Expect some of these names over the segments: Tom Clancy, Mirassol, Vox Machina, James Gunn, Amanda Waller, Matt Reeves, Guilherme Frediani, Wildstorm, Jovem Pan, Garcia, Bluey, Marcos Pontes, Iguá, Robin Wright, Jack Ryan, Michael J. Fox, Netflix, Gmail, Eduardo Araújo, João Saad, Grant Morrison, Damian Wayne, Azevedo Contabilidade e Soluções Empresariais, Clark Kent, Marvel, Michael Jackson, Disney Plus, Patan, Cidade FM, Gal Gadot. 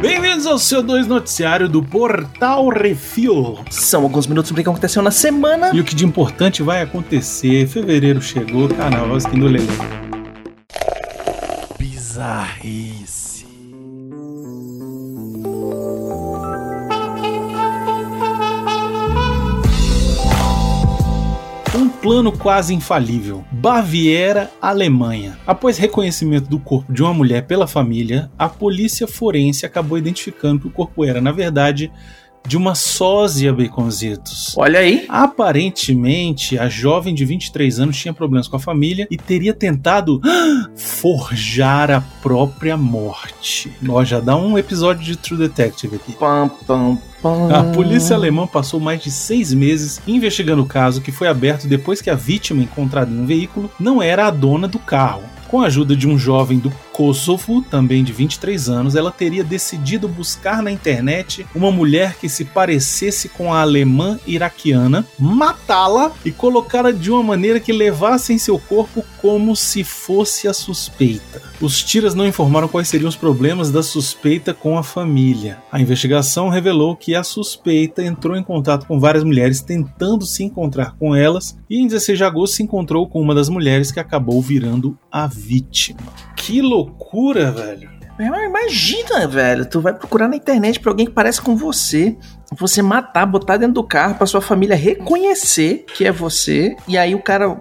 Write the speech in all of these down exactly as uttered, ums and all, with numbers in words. Bem-vindos ao seu dois noticiário do Portal Refil. São alguns minutos sobre o que aconteceu na semana e o que de importante vai acontecer. Fevereiro chegou, carnaval esquindo legal. Bizarrice. Um plano quase infalível. Baviera, Alemanha. Após reconhecimento do corpo de uma mulher pela família, a polícia forense acabou identificando que o corpo era, na verdade, de uma sósia baconzitos. Olha aí! Aparentemente, a jovem de vinte e três anos tinha problemas com a família e teria tentado forjar a própria morte. Ó, já dá um episódio de True Detective aqui. Pam, pam, pam. A polícia alemã passou mais de seis meses investigando o caso, que foi aberto depois que a vítima encontrada no veículo não era a dona do carro. Com a ajuda de um jovem do Kosovo, também de vinte e três anos, ela teria decidido buscar na internet uma mulher que se parecesse com a alemã iraquiana, matá-la e colocá-la de uma maneira que levasse em seu corpo como se fosse a suspeita. Os tiras não informaram quais seriam os problemas da suspeita com a família. A investigação revelou que a suspeita entrou em contato com várias mulheres tentando se encontrar com elas e em dezesseis de agosto se encontrou com uma das mulheres que acabou virando a vítima. Que loucura, velho. Imagina, velho. Tu vai procurar na internet pra alguém que parece com você. Você matar, botar dentro do carro pra sua família reconhecer que é você. E aí o cara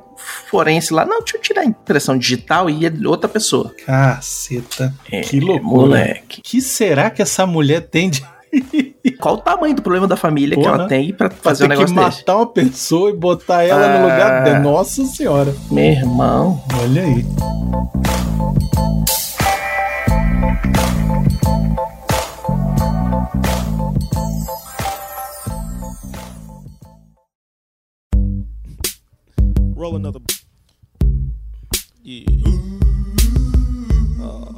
forense lá, não, deixa eu tirar a impressão digital e é outra pessoa. Caceta. É, que loucura. Moleque. Que será que essa mulher tem de... Qual o tamanho do problema da família, porra, que ela tem pra fazer um negócio desse? Tem que matar uma pessoa e botar ela ah, no lugar dela. Nossa senhora. Meu irmão. Olha aí. Roll another. Yeah. Oh,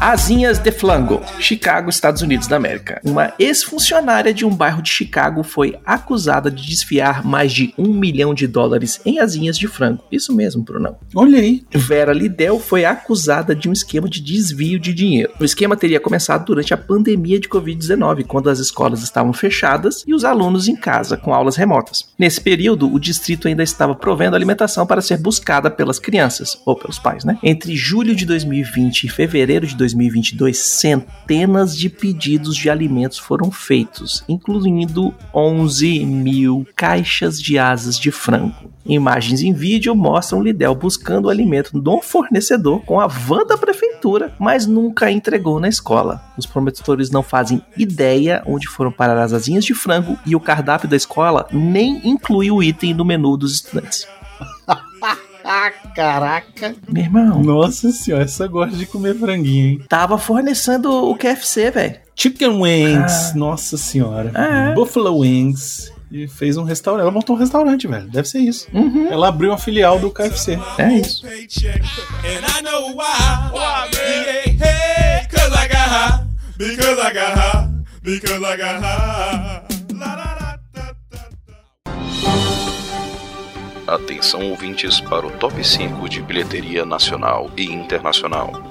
Asinhas de Flango, Chicago, Estados Unidos da América. Uma ex-funcionária de um bairro de Chicago foi acusada de desviar mais de um milhão de dólares em asinhas de frango. Isso mesmo, Brunão. Olha aí. Vera Lidel foi acusada de um esquema de desvio de dinheiro. O esquema teria começado durante a pandemia de covid dezenove, quando as escolas estavam fechadas e os alunos em casa, com aulas remotas. Nesse período, o distrito ainda estava provendo alimentação para ser buscada pelas crianças, ou pelos pais, né? Entre julho de dois mil e vinte e fevereiro de dois mil e vinte e dois, centenas de pedidos de alimentos foram feitos, incluindo onze mil caixas de asas de frango. Imagens em vídeo mostram Lidel buscando o alimento do fornecedor com a van da prefeitura, mas nunca a entregou na escola. Os promotores não fazem ideia onde foram parar as asinhas de frango e o cardápio da escola nem inclui o item no menu dos estudantes. Ah, caraca. Meu irmão. Nossa senhora, essa gosta de comer franguinho, hein? Tava fornecendo o K F C, velho. Chicken wings, ah. Nossa senhora. Ah. Buffalo wings. E fez um restaurante. Ela montou um restaurante, velho. Deve ser isso. Uhum. Ela abriu uma filial do K F C. É isso. Atenção ouvintes para o top cinco de bilheteria nacional e internacional.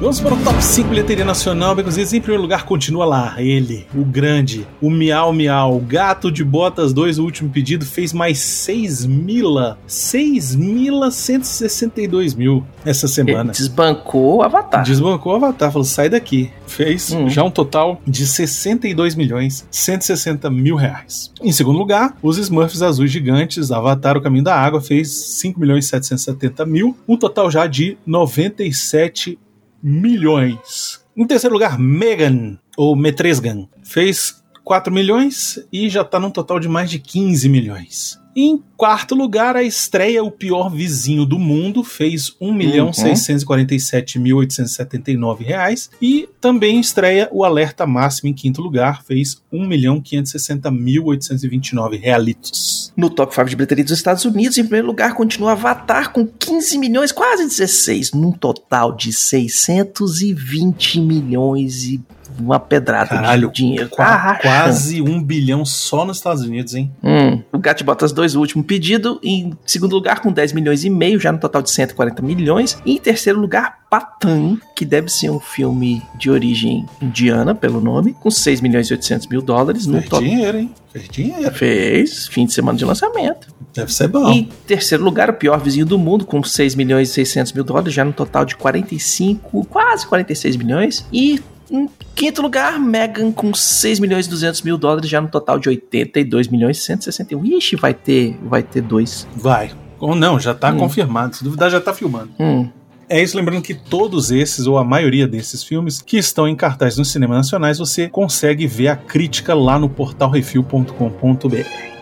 Vamos para o top cinco bilheteria nacional, bem, em primeiro lugar continua lá, ele, o grande, o Miau Miau, Gato de Botas dois, o último pedido, fez mais seis mil, seis mil cento e sessenta e dois mil essa semana. Ele desbancou o Avatar. Desbancou o Avatar, falou, sai daqui. Fez hum. já um total de sessenta e dois milhões, cento e sessenta mil reais. Em segundo lugar, os Smurfs Azuis Gigantes, Avatar, o Caminho da Água, fez cinco milhões, setecentos e setenta mil, um total já de noventa e sete milhões. Em terceiro lugar, Megan, ou Metresgan, fez quatro milhões e já tá num total de mais de quinze milhões. Em quarto lugar, a estreia O Pior Vizinho do Mundo fez um milhão, seiscentos e quarenta e sete mil, oitocentos e setenta e nove reais. E também estreia O Alerta Máximo em quinto lugar, fez um milhão, quinhentos e sessenta mil, oitocentos e vinte e nove realitos. No top cinco de bilheteria dos Estados Unidos, em primeiro lugar, continua Avatar com quinze milhões, quase dezesseis, num total de seiscentos e vinte milhões e uma pedrada. Caralho, de dinheiro. Qua, quase um bilhão só nos Estados Unidos, hein? Hum. O Gatbotas dois, o último pedido. Em segundo lugar, com dez milhões e meio, já no total de cento e quarenta milhões. E em terceiro lugar, Patan, que deve ser um filme de origem indiana, pelo nome, com seis milhões e oitocentos mil dólares. Fez no dinheiro, hein? Fez dinheiro. Fez, fim de semana de lançamento. Deve ser bom. E em terceiro lugar, O Pior Vizinho do Mundo, com seis milhões e seiscentos mil dólares, já no total de quarenta e cinco, quase quarenta e seis milhões. E em quinto lugar, Megan, com seis milhões e duzentos mil dólares, já no total de oitenta e dois milhões e cento e sessenta e um. Ixi, vai ter, vai ter dois. Vai. Ou não, já tá hum. confirmado. Se duvidar, já tá filmando. Hum. É isso, lembrando que todos esses, ou a maioria desses filmes, que estão em cartaz nos cinemas nacionais, você consegue ver a crítica lá no portal refil ponto com ponto b r.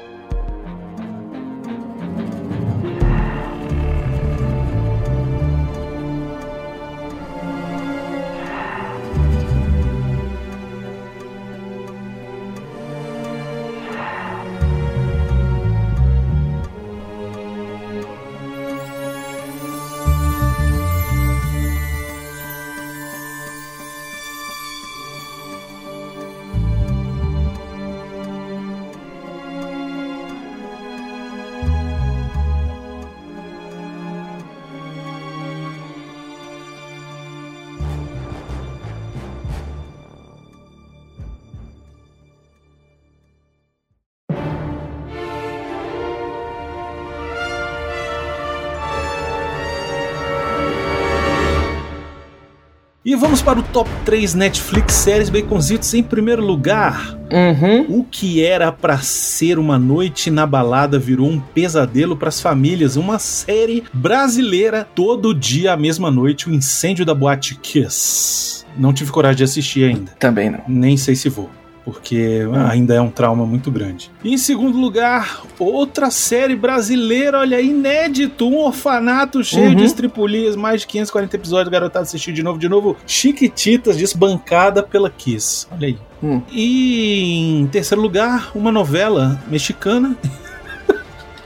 E vamos para o top três Netflix séries Baconzitos. Em primeiro lugar, uhum. o que era pra ser uma noite na balada virou um pesadelo pras famílias. Uma série brasileira, todo dia, a mesma noite, O Incêndio da Boate Kiss. Não tive coragem de assistir ainda. Também não. Nem sei se vou, porque ainda é um trauma muito grande. Em segundo lugar, outra série brasileira, olha, inédito, Um Orfanato Cheio uhum. de Estripulias, mais de quinhentos e quarenta episódios, garotada assistiu de novo, de novo, Chiquititas, desbancada pela Kiss, olha aí. Uhum. E em terceiro lugar, uma novela mexicana,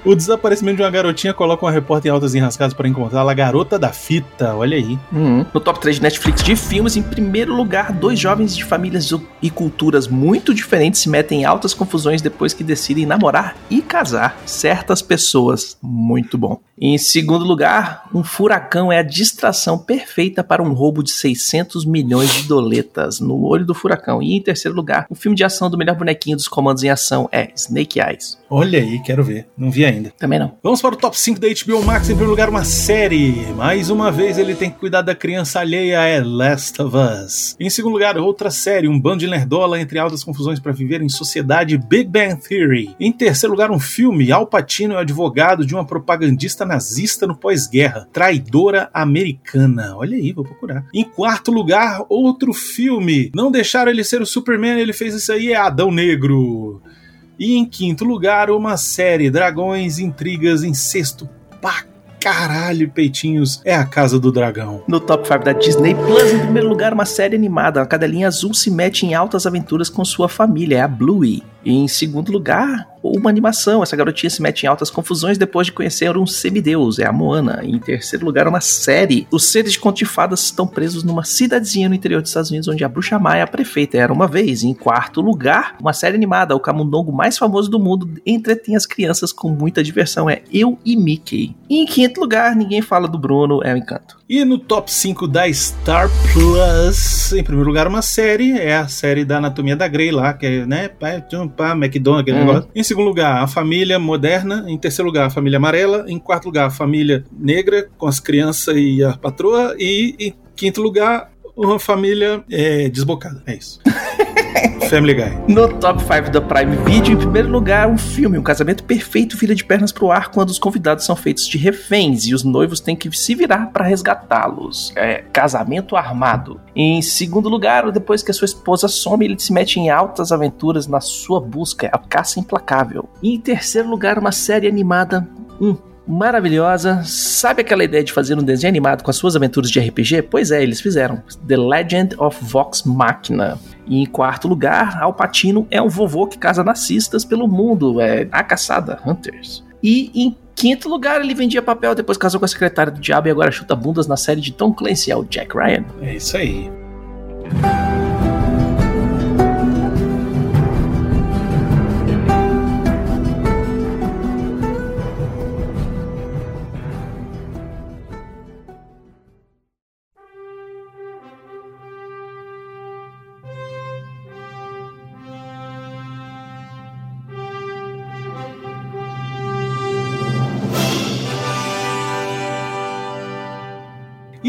O Desaparecimento de uma Garotinha, coloca uma repórter em altas enrascadas para encontrá-la, Garota da Fita, olha aí. Uhum. No top três de Netflix de filmes, em primeiro lugar, dois jovens de famílias e culturas muito diferentes se metem em altas confusões depois que decidem namorar e casar certas pessoas. Muito bom. Em segundo lugar, Um Furacão é a distração perfeita para um roubo de seiscentos milhões de doletas, No Olho do Furacão. E em terceiro lugar, o filme de ação do melhor bonequinho dos comandos em ação é Snake Eyes. Olha aí, quero ver. Não vi ainda. Também não. Vamos para o top cinco da H B O Max. Em primeiro lugar, uma série. Mais uma vez, ele tem que cuidar da criança alheia, é Last of Us. Em segundo lugar, outra série. Um bando de nerdola entre altas confusões para viver em sociedade, Big Bang Theory. Em terceiro lugar, um filme. Al Pacino é o advogado de uma propagandista nazista no pós-guerra, Traidora Americana. Olha aí, vou procurar. Em quarto lugar, outro filme. Não deixaram ele ser o Superman, ele fez isso aí, é Adão Negro. E em quinto lugar, uma série, dragões, intrigas, incesto, pá, caralho, peitinhos, é A Casa do Dragão. No top cinco da Disney Plus, em primeiro lugar, uma série animada, a cadelinha azul se mete em altas aventuras com sua família, é a Bluey. E em segundo lugar, uma animação, essa garotinha se mete em altas confusões depois de conhecer um semideus, é a Moana. E em terceiro lugar, uma série, os seres de conto de fadas estão presos numa cidadezinha no interior dos Estados Unidos, onde a bruxa Maia, a prefeita, era uma vez. E em quarto lugar, uma série animada, o camundongo mais famoso do mundo entretém as crianças com muita diversão, é Eu e Mickey. E em quinto lugar, ninguém fala do Bruno, é o Encanto. E no top cinco da Star Plus, em primeiro lugar, uma série, é a série da Anatomia da Grey lá, que é, né, pá, McDonald's, aquele uhum. negócio. Em segundo lugar, a família moderna. Em terceiro lugar, a família amarela. Em quarto lugar, a família negra, com as crianças e a patroa. E em quinto lugar, uma família é, desbocada. É isso. Family Guy. No top cinco da Prime Video, em primeiro lugar, um filme, Um Casamento Perfeito vira de pernas pro ar quando os convidados são feitos de reféns e os noivos têm que se virar para resgatá-los. É Casamento Armado. Em segundo lugar, depois que a sua esposa some, ele se mete em altas aventuras na sua busca, A Caça Implacável. E em terceiro lugar, uma série animada, um maravilhosa, sabe aquela ideia de fazer um desenho animado com as suas aventuras de R P G? Pois é, eles fizeram, The Legend of Vox Machina. E em quarto lugar, Al Pacino é um vovô que caça nazistas pelo mundo, é A Caçada, Hunters. E em quinto lugar, ele vendia papel, depois casou com a secretária do diabo e agora chuta bundas na série de Tom Clancy, é o Jack Ryan. É isso aí.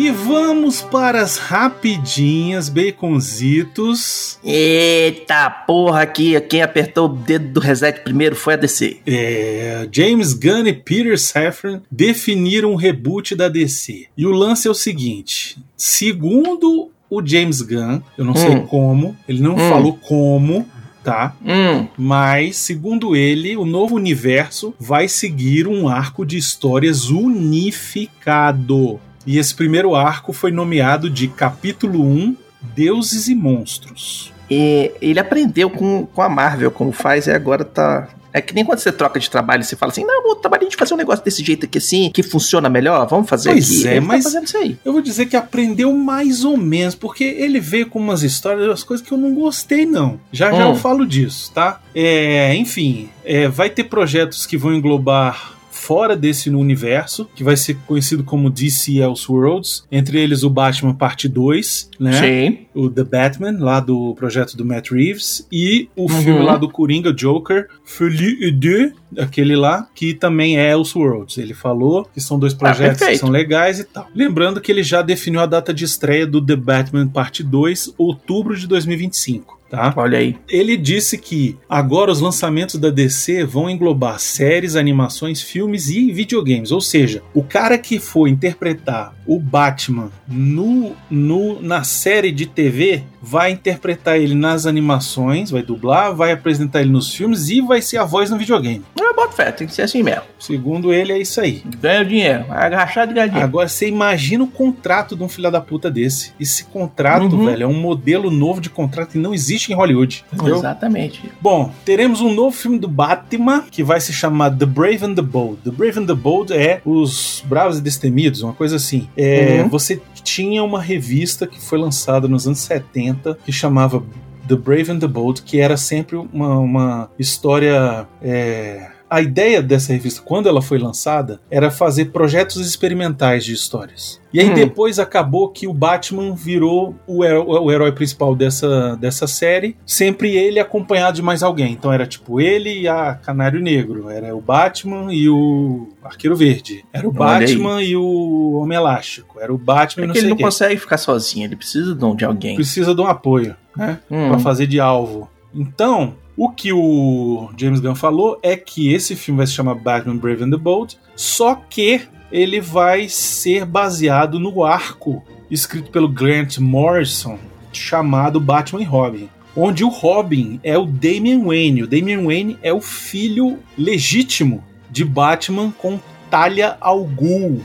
E vamos para as rapidinhas, baconzitos. Eita porra, aqui quem apertou o dedo do reset primeiro foi a D C. É, James Gunn e Peter Safran definiram o reboot da D C. E o lance é o seguinte, segundo o James Gunn, eu não hum. sei como, ele não hum. falou como... Tá? Hum. Mas, segundo ele, o novo universo vai seguir um arco de histórias unificado. E esse primeiro arco foi nomeado de Capítulo um, Deuses e Monstros. E ele aprendeu com, com a Marvel, como faz, e agora tá... É que nem quando você troca de trabalho, você fala assim, não, vou trabalhar de fazer um negócio desse jeito aqui assim, que funciona melhor, vamos fazer pois aqui. Pois é, ele mas tá fazendo isso aí. Eu vou dizer que aprendeu mais ou menos, porque ele veio com umas histórias, umas coisas que eu não gostei não. Já hum. já eu falo disso, tá? É, enfim, é, vai ter projetos que vão englobar... fora desse universo, que vai ser conhecido como D C Elseworlds, entre eles o Batman Parte dois, né? Sim. O The Batman, lá do projeto do Matt Reeves, e o uhum. filme lá do Coringa, Joker, Folie et Deux, aquele lá, que também é Elseworlds. Ele falou que são dois projetos ah, que são legais e tal. Lembrando que ele já definiu a data de estreia do The Batman Parte dois, outubro de dois mil e vinte e cinco. Tá? Olha aí. Ele disse que agora os lançamentos da D C vão englobar séries, animações, filmes e videogames. Ou seja, o cara que for interpretar o Batman no, no, na série de T V vai interpretar ele nas animações, vai dublar, vai apresentar ele nos filmes e vai ser a voz no videogame. Eu boto fé, tem que ser assim mesmo. Segundo ele, é isso aí. Ganha o dinheiro, agachado e ganha dinheiro. Agora você imagina o contrato de um filho da puta desse. Esse contrato, uhum. velho, é um modelo novo de contrato que não existe em Hollywood, entendeu? Exatamente. Bom, teremos um novo filme do Batman que vai se chamar The Brave and the Bold. The Brave and the Bold é Os Bravos e Destemidos, uma coisa assim. É, uhum. Você tinha uma revista que foi lançada nos anos setenta que chamava The Brave and the Bold, que era sempre uma, uma história... É... A ideia dessa revista, quando ela foi lançada, era fazer projetos experimentais de histórias. E aí hum. depois acabou que o Batman virou o herói, o herói principal dessa, dessa série, sempre ele acompanhado de mais alguém. Então era tipo ele e a Canário Negro, era o Batman e o Arqueiro Verde, era o Olha Batman aí. E o Homem Elástico, era o Batman e não sei o que. Ele não consegue ficar sozinho, ele precisa de alguém. Precisa de um apoio, né? Hum. Pra fazer de alvo. Então... O que o James Gunn falou é que esse filme vai se chamar Batman Brave and the Bold, só que ele vai ser baseado no arco escrito pelo Grant Morrison, chamado Batman e Robin, onde o Robin é o Damian Wayne. O Damian Wayne é o filho legítimo de Batman com Talia Al Ghul.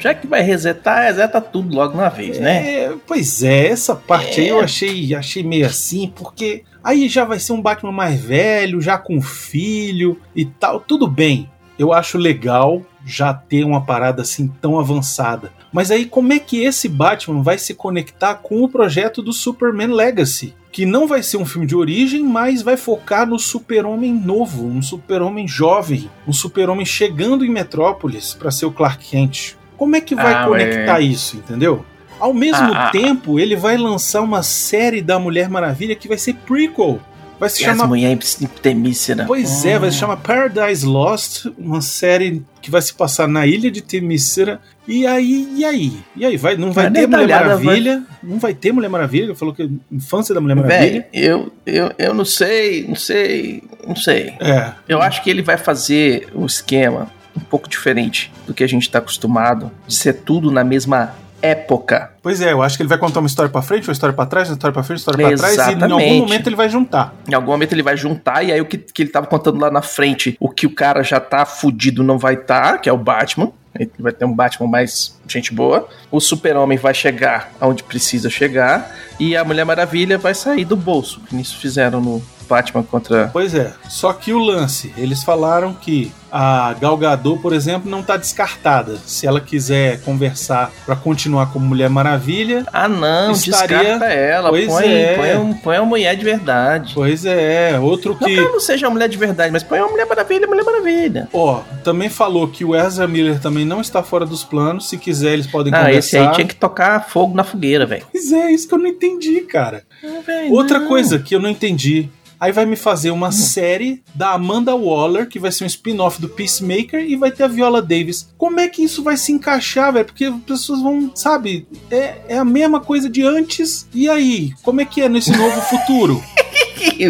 Já que vai resetar, reseta tudo logo uma vez, né? É, pois é, essa parte é. aí eu achei, achei meio assim, porque aí já vai ser um Batman mais velho, já com filho e tal. Tudo bem, eu acho legal já ter uma parada assim tão avançada. Mas aí como é que esse Batman vai se conectar com o projeto do Superman Legacy? Que não vai ser um filme de origem, mas vai focar no super-homem novo, um super-homem jovem, um super-homem chegando em Metrópolis para ser o Clark Kent. Como é que vai ah, conectar é. isso, entendeu? Ao mesmo ah, tempo, ah. ele vai lançar uma série da Mulher Maravilha que vai ser prequel. Vai se e chamar... as mulheres Temícera. Pois hum. é, vai se chamar Paradise Lost, uma série que vai se passar na ilha de Temícera. E aí, e aí? E aí, vai, não vai é ter Mulher Maravilha? Vai... Não vai ter Mulher Maravilha? Falou que infância da Mulher Maravilha. Véio, eu, eu, eu não sei, não sei, não sei. É. Eu acho que ele vai fazer um esquema um pouco diferente do que a gente está acostumado, de ser tudo na mesma época. Pois é, eu acho que ele vai contar uma história pra frente, uma história pra trás, uma história pra frente, uma história pra trás, e em algum momento ele vai juntar. Em algum momento ele vai juntar, e aí o que, que ele tava contando lá na frente, o que o cara já tá fudido não vai tá, que é o Batman, ele vai ter um Batman mais gente boa, o Super-Homem vai chegar aonde precisa chegar, e a Mulher Maravilha vai sair do bolso, que nisso fizeram no Batman contra... Pois é, só que o lance, eles falaram que a Gal Gadot, por exemplo, não tá descartada. Se ela quiser conversar pra continuar como Mulher Maravilha... Ah não, estaria... descarta ela, pois põe, é. põe, um, põe uma mulher de verdade. Pois é, outro que... Não que ela não seja uma mulher de verdade, mas põe uma Mulher Maravilha, Mulher Maravilha. Ó, oh, também falou que o Ezra Miller também não está fora dos planos, se quiser eles podem ah, conversar. Ah, esse aí tinha que tocar fogo na fogueira, velho. Pois é, isso que eu não entendi, cara. Ah, véio, Outra não. coisa que eu não entendi... Aí vai me fazer uma série da Amanda Waller, que vai ser um spin-off do Peacemaker, e vai ter a Viola Davis. Como é que isso vai se encaixar, velho? Porque as pessoas vão, sabe, é, é a mesma coisa de antes. E aí, como é que é nesse novo futuro?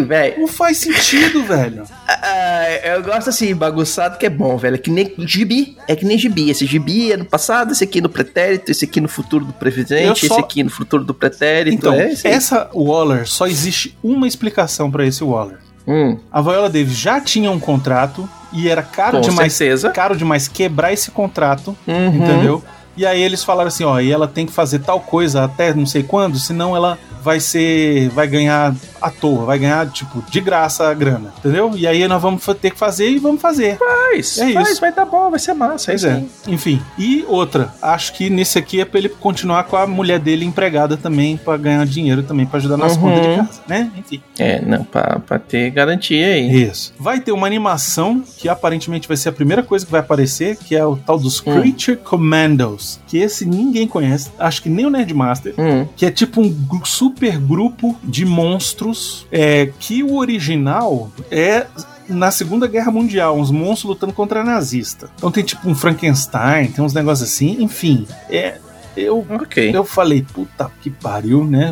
Véio. Não faz sentido, velho. Uh, eu gosto assim, bagunçado que é bom, velho. É que nem gibi. É que nem gibi. Esse gibi é no passado, esse aqui é no pretérito, esse aqui é no futuro do presente, só... esse aqui é no futuro do pretérito. Então, é, essa Waller, só existe uma explicação pra esse Waller. Hum. A Viola Davis já tinha um contrato e era caro, demais, caro demais quebrar esse contrato, uhum. entendeu? E aí eles falaram assim, ó, e ela tem que fazer tal coisa até não sei quando, senão ela vai ser, vai ganhar à toa, vai ganhar, tipo, de graça a grana, entendeu? E aí nós vamos ter que fazer e vamos fazer. Faz, é faz, isso. Vai dar bom, vai ser massa. Pois é. Enfim, e outra, acho que nesse aqui é pra ele continuar com a mulher dele empregada também, pra ganhar dinheiro também, pra ajudar nas uhum. contas de casa, né? Enfim. É, não, pra, pra ter garantia aí. Isso. Vai ter uma animação, que aparentemente vai ser a primeira coisa que vai aparecer, que é o tal dos hum. Creature Commandos. Que esse ninguém conhece, acho que nem o Nerdmaster, uhum. que é tipo um super grupo de monstros, é, que o original é na Segunda Guerra Mundial, uns monstros lutando contra nazista. Então tem tipo um Frankenstein, tem uns negócios assim, enfim, é... Eu, okay. eu falei, puta que pariu, né?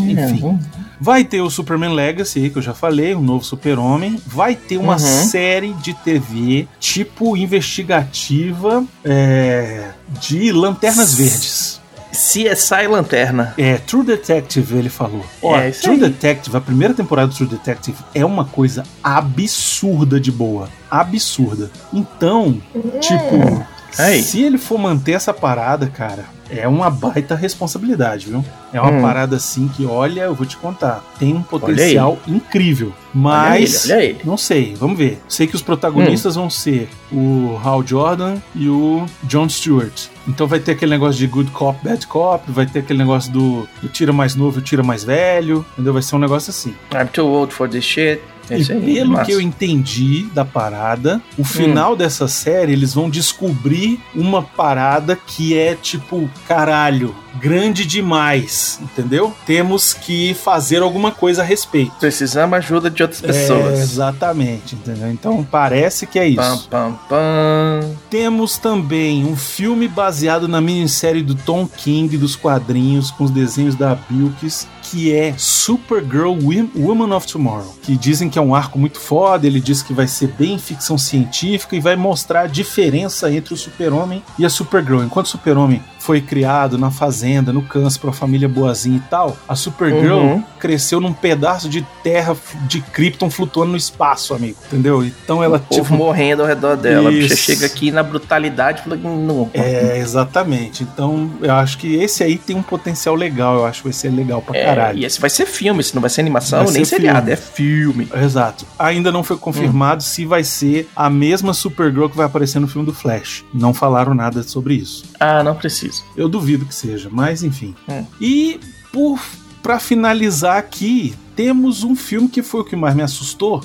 Enfim. Vai ter o Superman Legacy, que eu já falei, um novo Super-Homem. Vai ter uma uhum. série de T V, tipo investigativa, é, de Lanternas Verdes. C S I Lanterna. É, True Detective, ele falou. Ó, é, True aí. Detective, a primeira temporada do True Detective é uma coisa absurda de boa. Absurda. Então, é. tipo... Aí. Se ele for manter essa parada, cara, é uma baita responsabilidade, viu? É uma hum. parada assim que, olha, eu vou te contar, tem um potencial incrível, mas olha ele, olha ele. Não sei, vamos ver. Sei que os protagonistas hum. vão ser o Hal Jordan e o John Stewart. Então vai ter aquele negócio de good cop, bad cop, vai ter aquele negócio do, do tira mais novo e tira mais velho, entendeu? Vai ser um negócio assim. I'm too old for this shit. E pelo Nossa. que eu entendi da parada, o final hum. dessa série, eles vão descobrir uma parada que é tipo, caralho, grande demais, entendeu? Temos que fazer alguma coisa a respeito. Precisamos ajuda de outras pessoas. É, exatamente, entendeu? Então parece que é isso. Pam, pam, pam. Temos também um filme baseado na minissérie do Tom King, dos quadrinhos, com os desenhos da Bilquis, que é Supergirl Woman of Tomorrow, que dizem que é um arco muito foda. Ele diz que vai ser bem ficção científica e vai mostrar a diferença entre o Super-Homem e a Supergirl. Enquanto o Super-Homem foi criado na fazenda, no Kansas, pra uma família boazinha e tal, a Supergirl uhum. cresceu num pedaço de terra de Krypton flutuando no espaço, amigo, entendeu? Então ela... O tipo... povo morrendo ao redor dela. Isso. Você chega aqui na brutalidade e fala... Não. É, exatamente. Então, eu acho que esse aí tem um potencial legal. Eu acho que vai ser legal pra é, caralho. E esse vai ser filme, esse não vai ser animação, vai nem ser seriado. Filme. É filme. Exato. Ainda não foi confirmado hum. se vai ser a mesma Supergirl que vai aparecer no filme do Flash. Não falaram nada sobre isso. Ah, não precisa. Eu duvido que seja, mas enfim. É. E por, pra finalizar aqui, temos um filme que foi o que mais me assustou,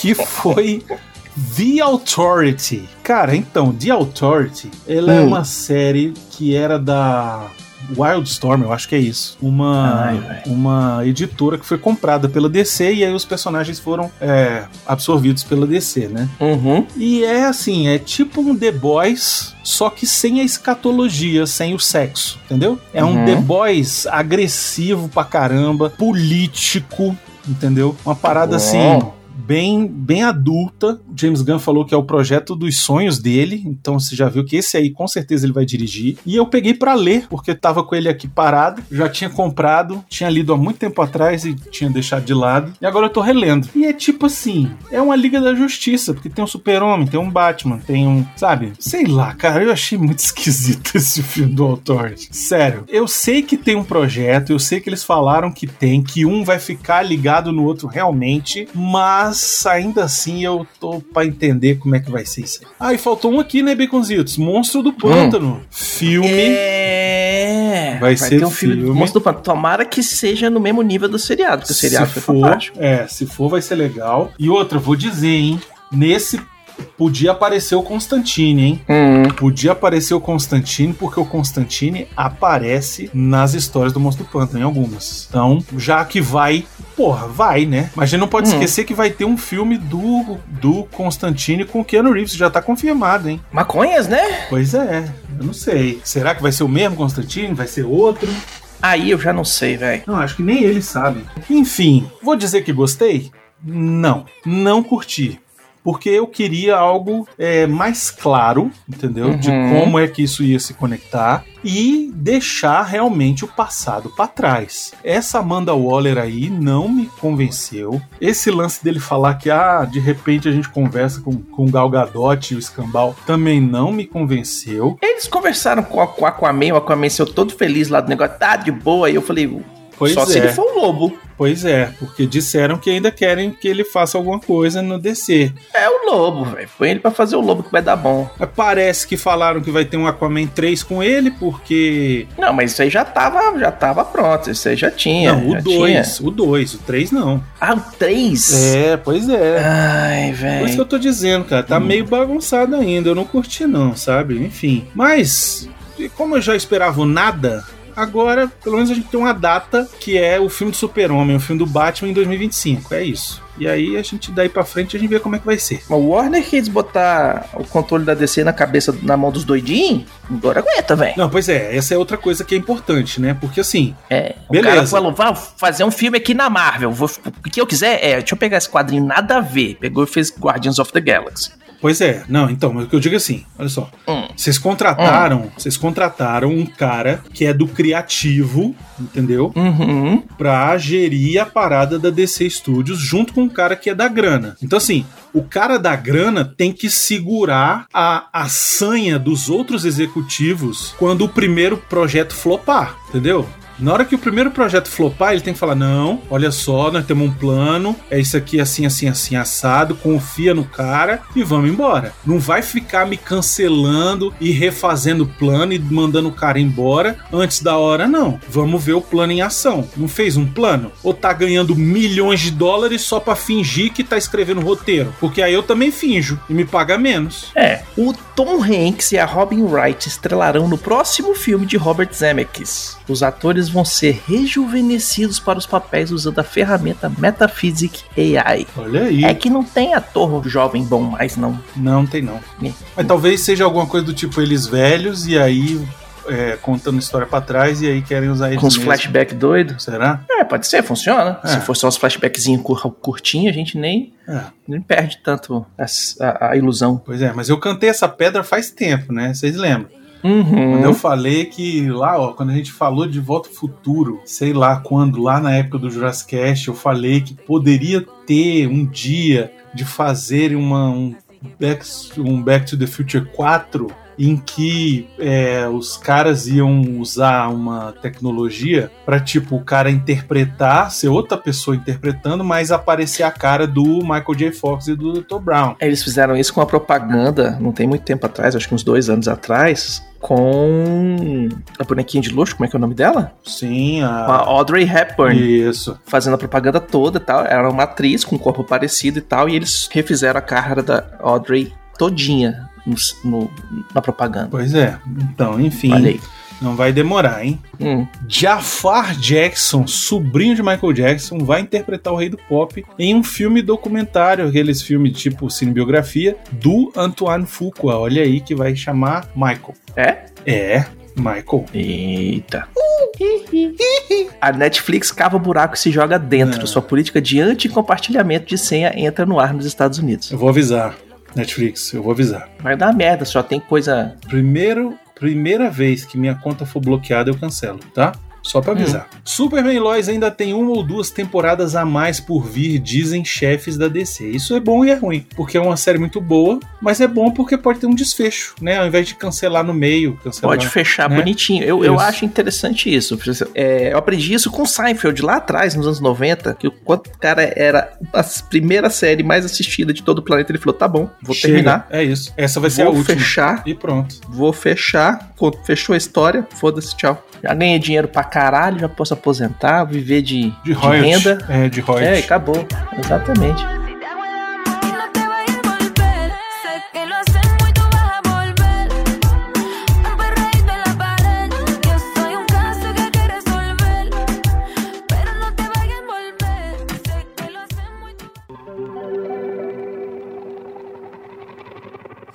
que foi The Authority. Cara, então, The Authority, ela hum. é uma série que era da... Wildstorm, eu acho que é isso. Uma, Ai, uma editora que foi comprada pela D C e aí os personagens foram é, absorvidos pela D C, né? Uhum. E é assim, é tipo um The Boys, só que sem a escatologia, sem o sexo, entendeu? É um uhum. The Boys agressivo pra caramba, político, entendeu? Uma parada Uou. assim... Bem, bem adulta. James Gunn falou que é o projeto dos sonhos dele, então você já viu que esse aí com certeza ele vai dirigir. E eu peguei pra ler, porque tava com ele aqui parado, já tinha comprado, tinha lido há muito tempo atrás e tinha deixado de lado, e agora eu tô relendo. E é tipo assim, é uma Liga da Justiça, porque tem um Super-Homem, tem um Batman, tem um, sabe? Sei lá, cara, eu achei muito esquisito esse filme do Authority. Sério, eu sei que tem um projeto, eu sei que eles falaram que tem, que um vai ficar ligado no outro realmente, mas Mas ainda assim eu tô pra entender como é que vai ser isso. Ah, e faltou um aqui, né, Baconzitos? Monstro do Pântano. Hum. Filme. É. Vai, vai ser ter um filme. filme. Monstro do Pântano. Tomara que seja no mesmo nível do seriado, porque o seriado se foi for, fantástico. É, se for vai ser legal. E outra, vou dizer, hein, nesse... Podia aparecer o Constantine, hein? Hum. Podia aparecer o Constantine, porque o Constantine aparece nas histórias do Monstro do Pântano, em algumas. Então, já que vai porra, vai, né? Mas a gente não pode hum. esquecer que vai ter um filme do, do Constantine com o Keanu Reeves, já tá confirmado, hein? Maconhas, né? Pois é, eu não sei. Será que vai ser o mesmo Constantine? Vai ser outro? Aí eu já não sei, velho. Não, acho que nem eles sabem. Enfim, vou dizer que gostei? Não, não curti. Porque eu queria algo é, mais claro, entendeu? Uhum. De como é que isso ia se conectar e deixar realmente o passado para trás. Essa Amanda Waller aí não me convenceu. Esse lance dele falar que, ah, de repente a gente conversa com, com o Gal Gadot e o escambau também não me convenceu. Eles conversaram com o Aquaman, o Aquaman saiu todo feliz lá do negócio, tá de boa, e eu falei... Pois Só é. se ele for um lobo. Pois é, porque disseram que ainda querem que ele faça alguma coisa no D C. É o lobo, velho. Põe ele pra fazer o lobo que vai dar bom. Parece que falaram que vai ter um Aquaman três com ele, porque... Não, mas isso aí já tava, já tava pronto. Isso aí já tinha. Não, o dois. O dois. O três não. Ah, o três? É, pois é. Ai, velho. Por isso que eu tô dizendo, cara. Tá hum. meio bagunçado ainda. Eu não curti não, sabe? Enfim. Mas, como eu já esperava nada... Agora, pelo menos a gente tem uma data que é o filme do Super-Homem, o filme do Batman em dois mil e vinte e cinco, é isso. E aí a gente daí pra frente a gente vê como é que vai ser. O Warner quis botar o controle da D C na cabeça, na mão dos doidinhos, agora aguenta, velho. Não, pois é, essa é outra coisa que é importante, né? Porque assim, é, beleza. O cara falou, vai fazer um filme aqui na Marvel, vou, o que eu quiser é, deixa eu pegar esse quadrinho nada a ver, pegou e fez Guardians of the Galaxy. Pois é, não, então, mas o que eu digo é assim, olha só, hum. vocês contrataram, hum. vocês contrataram um cara que é do criativo, entendeu? Uhum. Pra gerir a parada da D C Studios junto com um cara que é da grana. Então assim, o cara da grana tem que segurar a, a sanha dos outros executivos quando o primeiro projeto flopar, entendeu? Na hora que o primeiro projeto flopar, ele tem que falar, não, olha só, nós temos um plano, é isso aqui assim, assim, assim, assado, confia no cara e vamos embora. Não vai ficar me cancelando e refazendo o plano e mandando o cara embora antes da hora, não. Vamos ver o plano em ação. Não fez um plano? Ou tá ganhando milhões de dólares só pra fingir que tá escrevendo roteiro? Porque aí eu também finjo e me paga menos. É, o Tom Hanks e a Robin Wright estrelarão no próximo filme de Robert Zemeckis. Os atores vão ser rejuvenescidos para os papéis usando a ferramenta Metaphysics A I. Olha aí. É que não tem ator jovem bom mais, não. Não tem, não. É. Mas talvez seja alguma coisa do tipo eles velhos e aí é, contando história pra trás e aí querem usar eles com os flashbacks doidos. Será? É, pode ser, funciona. É. Se for só os flashbackzinhos curtinhos, a gente nem... É. Não perde tanto a, a, a ilusão. Pois é, mas eu cantei essa pedra faz tempo, né? Vocês lembram? Uhum. Quando eu falei que lá, ó, quando a gente falou de Volta ao Futuro, sei lá quando, lá na época do Jurassic Cast, eu falei que poderia ter um dia de fazer uma, um, back, um Back to the Future quatro em que é, os caras iam usar uma tecnologia pra, tipo, o cara interpretar, ser outra pessoa interpretando, mas aparecer a cara do Michael J. Fox e do doutor Brown. Eles fizeram isso com uma propaganda, não tem muito tempo atrás, acho que uns dois anos atrás, com a bonequinha de luxo, como é que é o nome dela? Sim, a... a Audrey Hepburn. Isso. Fazendo a propaganda toda e tal, era uma atriz com um corpo parecido e tal, e eles refizeram a cara da Audrey todinha. No, na propaganda. Pois é, então, enfim. Valeu. Não vai demorar, hein? Hum. Jafar Jackson, sobrinho de Michael Jackson, vai interpretar o Rei do Pop em um filme documentário, aqueles filmes tipo cinebiografia, do Antoine Fuqua. Olha aí, que vai chamar Michael. É? É, Michael. Eita. A Netflix cava buraco e se joga dentro. Não. Sua política de anti-compartilhamento de senha entra no ar nos Estados Unidos. Eu vou avisar. Netflix, eu vou avisar. Vai dar merda, só tem coisa... Primeiro, primeira vez que minha conta for bloqueada, eu cancelo, tá? Só pra avisar. Hum. Superman e Lois ainda tem uma ou duas temporadas a mais por vir, dizem chefes da D C. Isso é bom e é ruim, porque é uma série muito boa, mas é bom porque pode ter um desfecho, né? Ao invés de cancelar no meio... Cancelar, pode fechar, né? Bonitinho. Eu, eu acho interessante isso. É, eu aprendi isso com o Seinfeld lá atrás, nos anos noventa, que o quanto o cara era a primeira série mais assistida de todo o planeta, ele falou, tá bom, vou Chega, terminar. É isso. Essa vai ser vou a última. Vou fechar. E pronto. Vou fechar. Fechou a história, foda-se, tchau. Já ganhei dinheiro pra caralho, já posso aposentar, viver de, de, de renda. É, de royalties. É, acabou. Exatamente.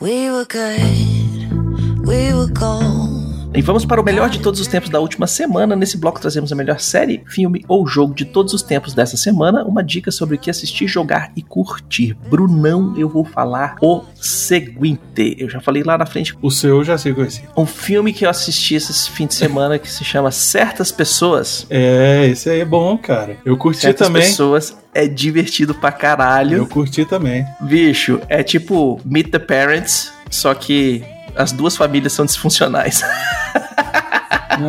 We were good, we were gold. E vamos para o melhor de todos os tempos da última semana. Nesse bloco trazemos a melhor série, filme ou jogo de todos os tempos dessa semana. Uma dica sobre o que assistir, jogar e curtir. Brunão, eu vou falar o seguinte. Eu já falei lá na frente. O seu eu já sei conhecer. Um filme que eu assisti esse fim de semana que se chama Certas Pessoas. É, esse aí é bom, cara. Eu curti Certas também. Certas Pessoas é divertido pra caralho. Eu curti também. Bicho, é tipo Meet the Parents, só que as duas famílias são disfuncionais.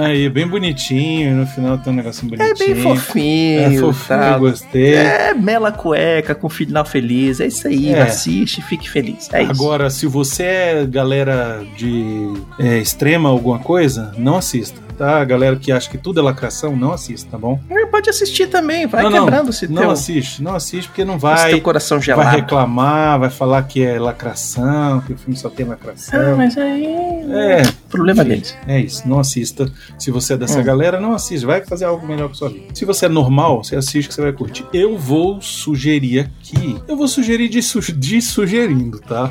Aí, bem bonitinho, no final tem um negocinho bonitinho. É bem fofinho. É fofinho, tal. Gostei. É, mela cueca, com final feliz, é isso aí, é. Assiste, fique feliz, é. Agora, isso. Se você é galera de é, extrema alguma coisa, não assista, tá? A galera que acha que tudo é lacração, não assista, tá bom? Pode assistir também, vai não, quebrando-se. Não, teu... não assiste, não assiste, porque não vai... Teu coração gelado. Vai reclamar, vai falar que é lacração, que o filme só tem lacração. Ah, mas aí... É... Problema enfim, deles. É isso, não assista. Se você é dessa hum. galera, não assiste, vai fazer algo melhor pra sua vida. Se você é normal, você assiste que você vai curtir. Eu vou sugerir aqui... Eu vou sugerir de, su- de sugerindo, tá?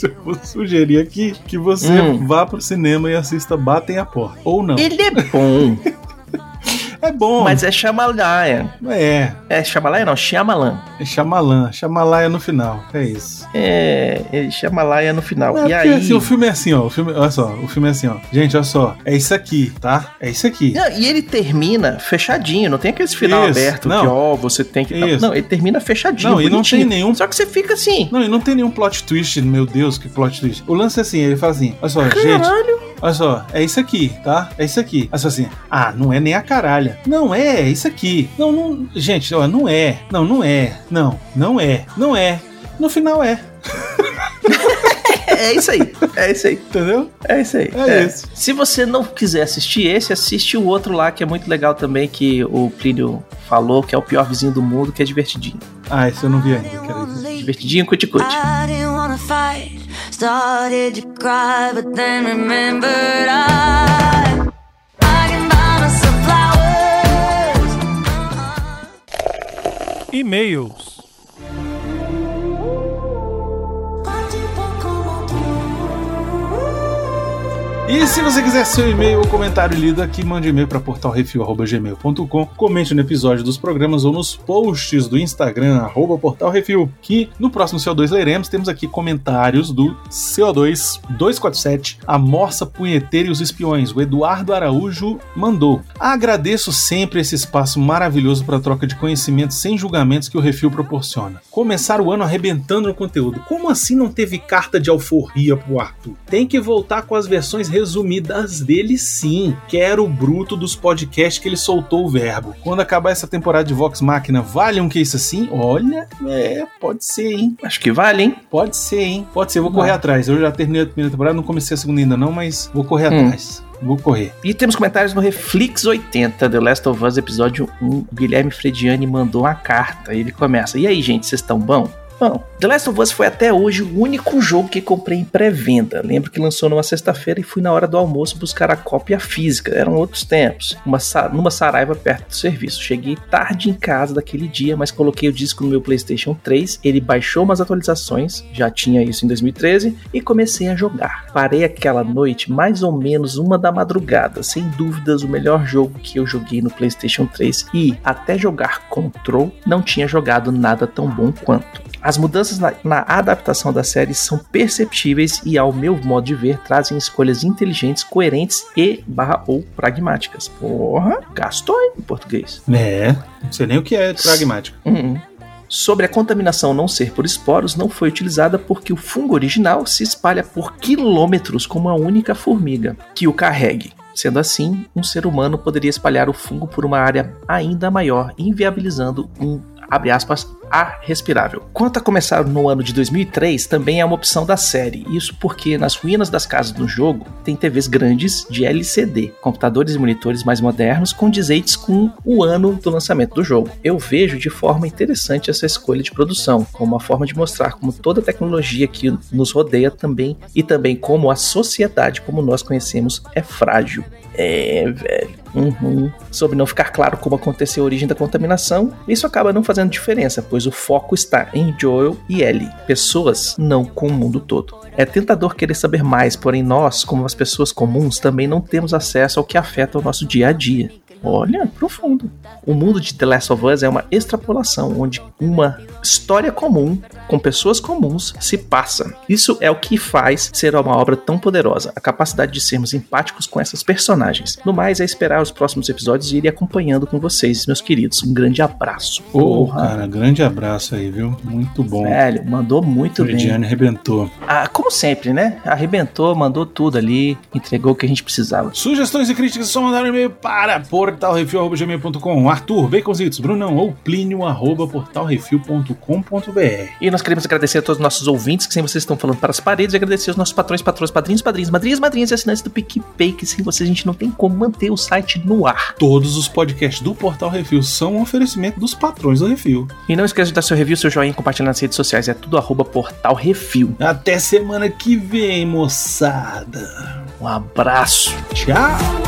Eu vou sugerir aqui que você hum. vá pro cinema e assista Batem a Porta. Ou não. Ele é bom. É bom. Mas é Shyamalan. É. É Shyamalan não, Shyamalan. É Shyamalan, Shyamalan no final, é isso. É, é Shyamalan no final. É, e aí... Assim, o filme é assim, ó, o filme, olha só, o filme é assim, ó. Gente, olha só, é isso aqui, tá? É isso aqui. Não, e ele termina fechadinho, não tem aquele final isso, aberto não. que, ó, oh, você tem que... Isso. Não, ele termina fechadinho, não, e não tem nenhum... Só que você fica assim. Não, e não tem nenhum plot twist, meu Deus, que plot twist. O lance é assim, ele fala assim, olha só, caralho. Gente... Olha só, é isso aqui, tá? É isso aqui. Olha só assim, ah, não é nem a caralha. Não é, é isso aqui. Não, não... Gente, ó, não é. Não, não é. Não, não é. Não é. No final é. É isso aí, é isso aí. Entendeu? É isso aí. É, é isso. Se você não quiser assistir esse, assiste o outro lá, que é muito legal também, que o Plínio falou, que é o pior vizinho do mundo, que é divertidinho. Ah, esse eu não vi ainda. Quero dizer. Divertidinho, cuti-cuti. Started to cry, but then remembered I I can buy myself flowers. E-mails. E se você quiser seu e-mail ou comentário lido aqui, mande um e-mail para portal refil arroba gmail ponto com, comente no episódio dos programas ou nos posts do Instagram, arroba portalrefil, que no próximo C O dois leremos. Temos aqui comentários do C O dois duzentos e quarenta e sete, a Morsa Punheteira e os Espiões. O Eduardo Araújo mandou: agradeço sempre esse espaço maravilhoso para a troca de conhecimentos sem julgamentos que o Refil proporciona. Começar o ano arrebentando no conteúdo. Como assim não teve carta de alforria pro Arthur? Tem que voltar com as versões resumidas dele, sim. Quero o bruto dos podcasts que ele soltou o verbo. Quando acabar essa temporada de Vox Machina, vale um que isso assim? Olha, é, pode ser, hein? Acho que vale, hein? Pode ser, hein? Pode ser, vou correr ah. atrás. Eu já terminei a primeira temporada, não comecei a segunda ainda não, mas vou correr hum. atrás. Vou correr. E temos comentários no Reflex oitenta, The Last of Us, episódio um. Guilherme Frediani mandou uma carta. Ele começa: e aí, gente, vocês estão bom? Bom, The Last of Us foi até hoje o único jogo que comprei em pré-venda. Lembro que lançou numa sexta-feira e fui na hora do almoço buscar a cópia física. Eram outros tempos, uma sa- numa saraiva perto do serviço. Cheguei tarde em casa daquele dia, mas coloquei o disco no meu PlayStation três. Ele baixou umas atualizações, já tinha isso em dois mil e treze, e comecei a jogar. Parei aquela noite mais ou menos uma da madrugada. Sem dúvidas o melhor jogo que eu joguei no PlayStation três. E até jogar Control, não tinha jogado nada tão bom quanto. As mudanças na, na adaptação da série são perceptíveis e, ao meu modo de ver, trazem escolhas inteligentes, coerentes e barra ou pragmáticas. Porra, gastou em português. É, não sei nem o que é pragmático. Hum. Sobre a contaminação não ser por esporos, não foi utilizada porque o fungo original se espalha por quilômetros como uma única formiga que o carregue. Sendo assim, um ser humano poderia espalhar o fungo por uma área ainda maior, inviabilizando um, abre aspas, ar respirável. Quanto a começar no ano de dois mil e três, também é uma opção da série. Isso porque nas ruínas das casas do jogo tem T Vs grandes de L C D, computadores e monitores mais modernos condizentes com o ano do lançamento do jogo. Eu vejo de forma interessante essa escolha de produção, como uma forma de mostrar como toda a tecnologia que nos rodeia também e também como a sociedade como nós conhecemos é frágil. É, velho. Uhum. Sobre não ficar claro como aconteceu a origem da contaminação, isso acaba não fazendo diferença, pois o foco está em Joel e Ellie, pessoas, não com o mundo todo. É tentador querer saber mais, porém nós, como as pessoas comuns, também não temos acesso ao que afeta o nosso dia a dia. Olha, profundo. O mundo de The Last of Us é uma extrapolação, onde uma história comum, com pessoas comuns, se passa. Isso é o que faz ser uma obra tão poderosa, a capacidade de sermos empáticos com essas personagens. No mais, é esperar os próximos episódios e ir acompanhando com vocês, meus queridos. Um grande abraço. Ô, oh, cara, grande abraço aí, viu? Muito bom. Velho, mandou muito bem. Lidiane arrebentou. Ah, como sempre, né? Arrebentou, mandou tudo ali, entregou o que a gente precisava. Sugestões e críticas, só mandar um e-mail para... portal refil arroba gmail ponto com, Arthur, Baconzitos, Brunão ou Plínio arroba portal refil ponto com ponto b r. E nós queremos agradecer a todos os nossos ouvintes, que sem vocês estão falando para as paredes, e agradecer aos nossos patrões, patrões, padrinhos, padrinhos, madrinhas, madrinhas e assinantes do PicPay, que sem vocês a gente não tem como manter o site no ar. Todos os podcasts do Portal Refil são um oferecimento dos patrões do Refil. E não esqueça de dar seu review, seu joinha e compartilhar nas redes sociais, é tudo arroba Portal Refil. Até semana que vem, moçada. Um abraço. Tchau.